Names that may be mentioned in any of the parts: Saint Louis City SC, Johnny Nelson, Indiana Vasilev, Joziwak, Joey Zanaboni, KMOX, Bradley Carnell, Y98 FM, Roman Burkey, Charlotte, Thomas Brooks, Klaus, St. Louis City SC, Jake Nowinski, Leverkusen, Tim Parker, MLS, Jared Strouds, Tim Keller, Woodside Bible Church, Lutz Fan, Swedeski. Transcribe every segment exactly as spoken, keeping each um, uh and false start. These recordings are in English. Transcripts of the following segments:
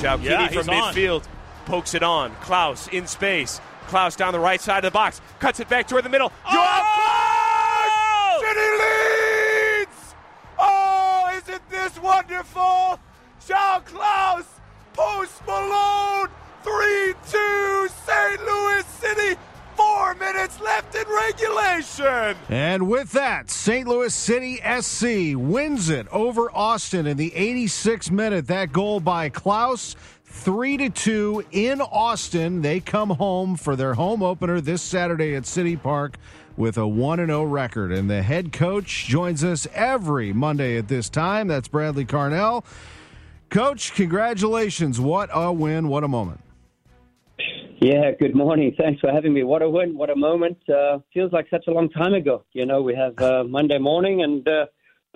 Chowkitty yeah, from midfield, on. Pokes it on. Klaus in space. Klaus down the right side of the box. Cuts it back toward the middle. Oh! Joziwak! City leads! Oh, isn't this wonderful? João Klaus, Post Malone, three two, Saint Louis City. Four minutes left in regulation. And with that, Saint Louis City S C wins it over Austin in the eighty-sixth minute. That goal by Klaus, three to two in Austin. They come home for their home opener this Saturday at City Park with a one and oh record. And the head coach joins us every Monday at this time. That's Bradley Carnell. Coach, congratulations. What a win. What a moment. Yeah, good morning. Thanks for having me. What a win, what a moment. Uh, feels like such a long time ago. You know, we have uh, Monday morning and uh,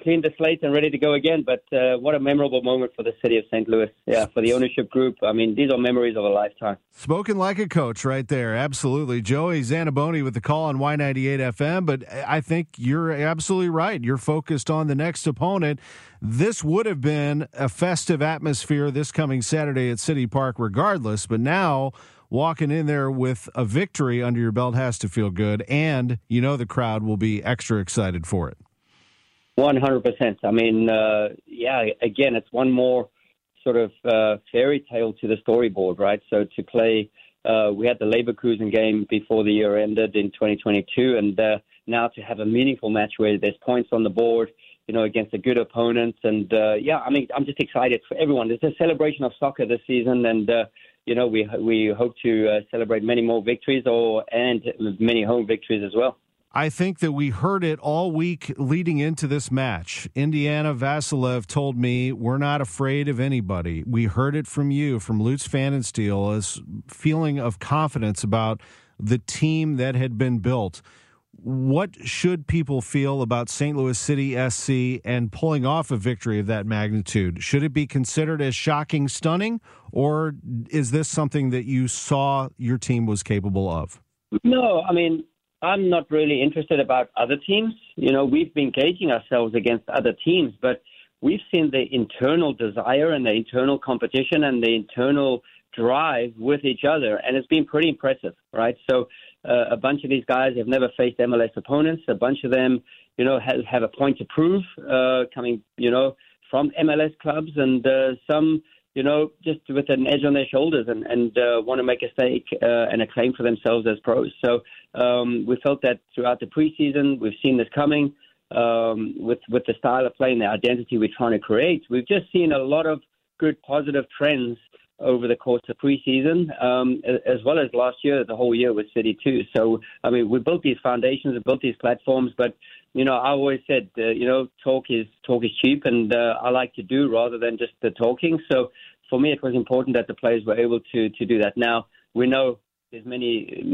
cleaned the slate and ready to go again. But uh, what a memorable moment for the city of Saint Louis. Yeah, for the ownership group. I mean, these are memories of a lifetime. Spoken like a coach right there. Absolutely. Joey Zanaboni with the call on Y ninety-eight F M. But I think you're absolutely right. You're focused on the next opponent. This would have been a festive atmosphere this coming Saturday at City Park regardless. But now, walking in there with a victory under your belt has to feel good, and you know the crowd will be extra excited for it. one hundred percent. I mean, uh, yeah, again, it's one more sort of uh, fairy tale to the storyboard, right? So to play, uh, we had the Leverkusen game before the year ended in twenty twenty-two, and uh, now to have a meaningful match where there's points on the board, you know, against a good opponent. And, uh, yeah, I mean, I'm just excited for everyone. It's a celebration of soccer this season, and uh, you know, we we hope to uh, celebrate many more victories or and many home victories as well. I think that we heard it all week leading into this match. Indiana Vasilev told me, we're not afraid of anybody. We heard it from you, from Lutz Fan and Steel, as feeling of confidence about the team that had been built. What should people feel about Saint Louis City S C and pulling off a victory of that magnitude? Should it be considered as shocking, stunning, or is this something that you saw your team was capable of? No, I mean, I'm not really interested about other teams. You know, we've been gauging ourselves against other teams, but we've seen the internal desire and the internal competition and the internal drive with each other, and it's been pretty impressive, right? So Uh, a bunch of these guys have never faced M L S opponents. A bunch of them, you know, have, have a point to prove uh, coming, you know, from M L S clubs, and uh, some, you know, just with an edge on their shoulders and, and uh, want to make a stake uh, and a claim for themselves as pros. So um, we felt that throughout the preseason. We've seen this coming um, with, with the style of play and the identity we're trying to create. We've just seen a lot of good positive trends over the course of preseason, um, as well as last year, the whole year with City too. So, I mean, we built these foundations, we built these platforms, but, you know, I always said, uh, you know, talk is talk is cheap, and uh, I like to do rather than just the talking. So for me, it was important that the players were able to, to do that. Now, we know there's many,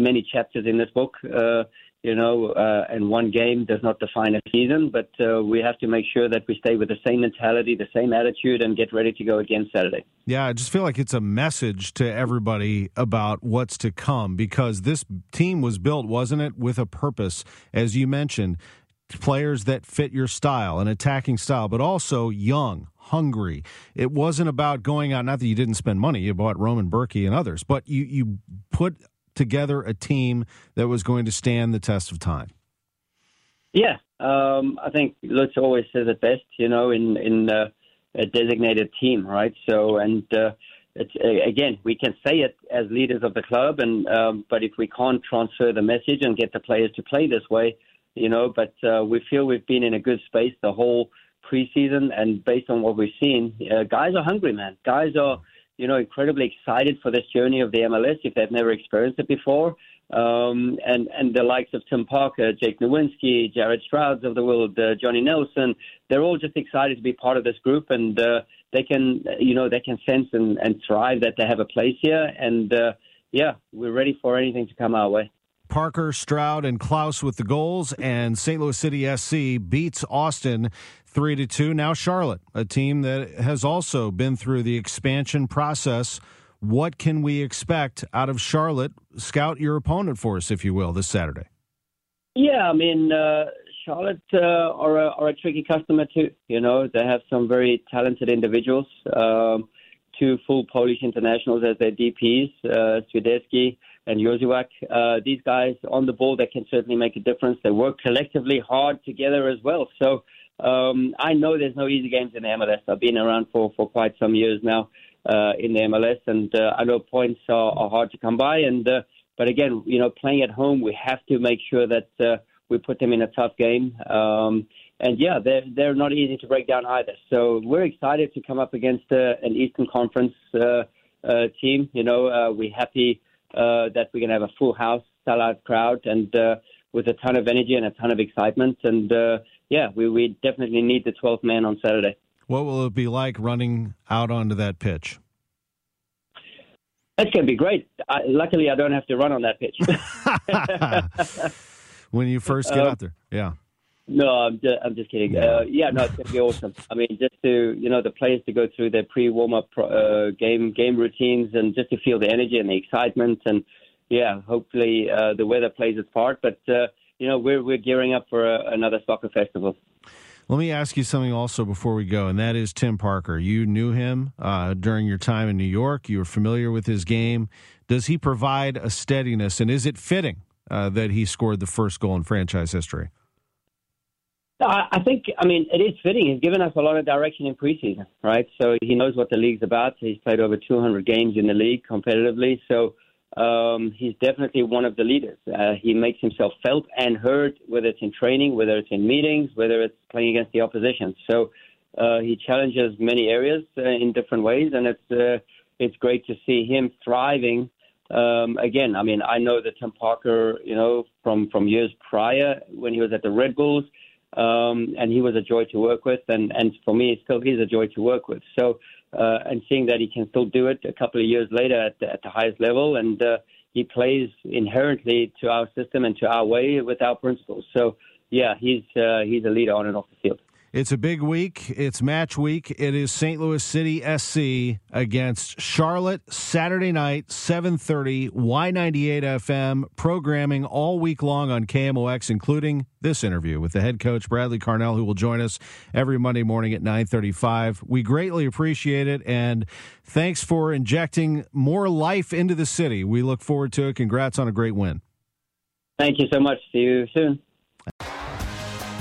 many chapters in this book, uh, you know, uh, and one game does not define a season, but uh, we have to make sure that we stay with the same mentality, the same attitude, and get ready to go again Saturday. Yeah, I just feel like it's a message to everybody about what's to come, because this team was built, wasn't it, with a purpose, as you mentioned, players that fit your style, an attacking style, but also young, hungry. It wasn't about going out, not that you didn't spend money, you bought Roman Burkey and others, but you, you put together a team that was going to stand the test of time. Yeah, um, I think Lutz always says it best, you know, in in uh, a designated team, right? So, and uh, it's, again, we can say it as leaders of the club, and um, but if we can't transfer the message and get the players to play this way, you know, but uh, we feel we've been in a good space the whole preseason, and based on what we've seen, uh, guys are hungry, man. Guys are, you know, incredibly excited for this journey of the M L S if they've never experienced it before. um, and, and the likes of Tim Parker, Jake Nowinski, Jared Strouds of the world, uh, Johnny Nelson, they're all just excited to be part of this group, and uh, they can, you know, they can sense and, and thrive that they have a place here, and uh, yeah, we're ready for anything to come our way. Parker, Stroud, and Klaus with the goals, and Saint Louis City S C beats Austin three to two. Now Charlotte, a team that has also been through the expansion process. What can we expect out of Charlotte? Scout your opponent for us, if you will, this Saturday. Yeah, I mean, uh, Charlotte uh, are, a, are a tricky customer, too. You know, they have some very talented individuals, um, two full Polish internationals as their D Ps, uh, Swedeski and Joziwak. Uh, these guys on the ball, they can certainly make a difference. They work collectively hard together as well. So um, I know there's no easy games in the M L S. I've been around for, for quite some years now uh, in the M L S, and uh, I know points are, are hard to come by. And uh, but again, you know, playing at home, we have to make sure that uh, we put them in a tough game. Um, and yeah, they're, they're not easy to break down either. So we're excited to come up against uh, an Eastern Conference uh, uh, team. You know, uh, we're happy Uh, that we're going to have a full house, sellout crowd, and uh, with a ton of energy and a ton of excitement. And, uh, yeah, we, we definitely need the twelfth man on Saturday. What will it be like running out onto that pitch? That's going to be great. I, luckily, I don't have to run on that pitch. When you first get um, out there, yeah. No, I'm just, I'm just kidding. Uh, yeah, no, it's going to be awesome. I mean, just to, you know, the players to go through their pre-warm-up uh, game game routines and just to feel the energy and the excitement. And, yeah, hopefully uh, the weather plays its part. But, uh, you know, we're, we're gearing up for a, another soccer festival. Let me ask you something also before we go, and that is Tim Parker. You knew him uh, during your time in New York. You were familiar with his game. Does he provide a steadiness, and is it fitting uh, that he scored the first goal in franchise history? I think, I mean, it is fitting. He's given us a lot of direction in preseason, right? So he knows what the league's about. He's played over two hundred games in the league competitively. So um, he's definitely one of the leaders. Uh, he makes himself felt and heard, whether it's in training, whether it's in meetings, whether it's playing against the opposition. So uh, he challenges many areas uh, in different ways, and it's uh, it's great to see him thriving. Um, again, I mean, I know that Tim Parker, you know, from, from years prior when he was at the Red Bulls, Um, and he was a joy to work with, and, and for me, it still is a joy to work with. So, uh, and seeing that he can still do it a couple of years later at the, at the highest level, and uh, he plays inherently to our system and to our way with our principles. So, yeah, he's uh, he's a leader on and off the field. It's a big week. It's match week. It is Saint Louis City S C against Charlotte Saturday night, seven thirty, Y ninety-eight F M, programming all week long on K M O X, including this interview with the head coach, Bradley Carnell, who will join us every Monday morning at nine thirty-five. We greatly appreciate it, and thanks for injecting more life into the city. We look forward to it. Congrats on a great win. Thank you so much. See you soon.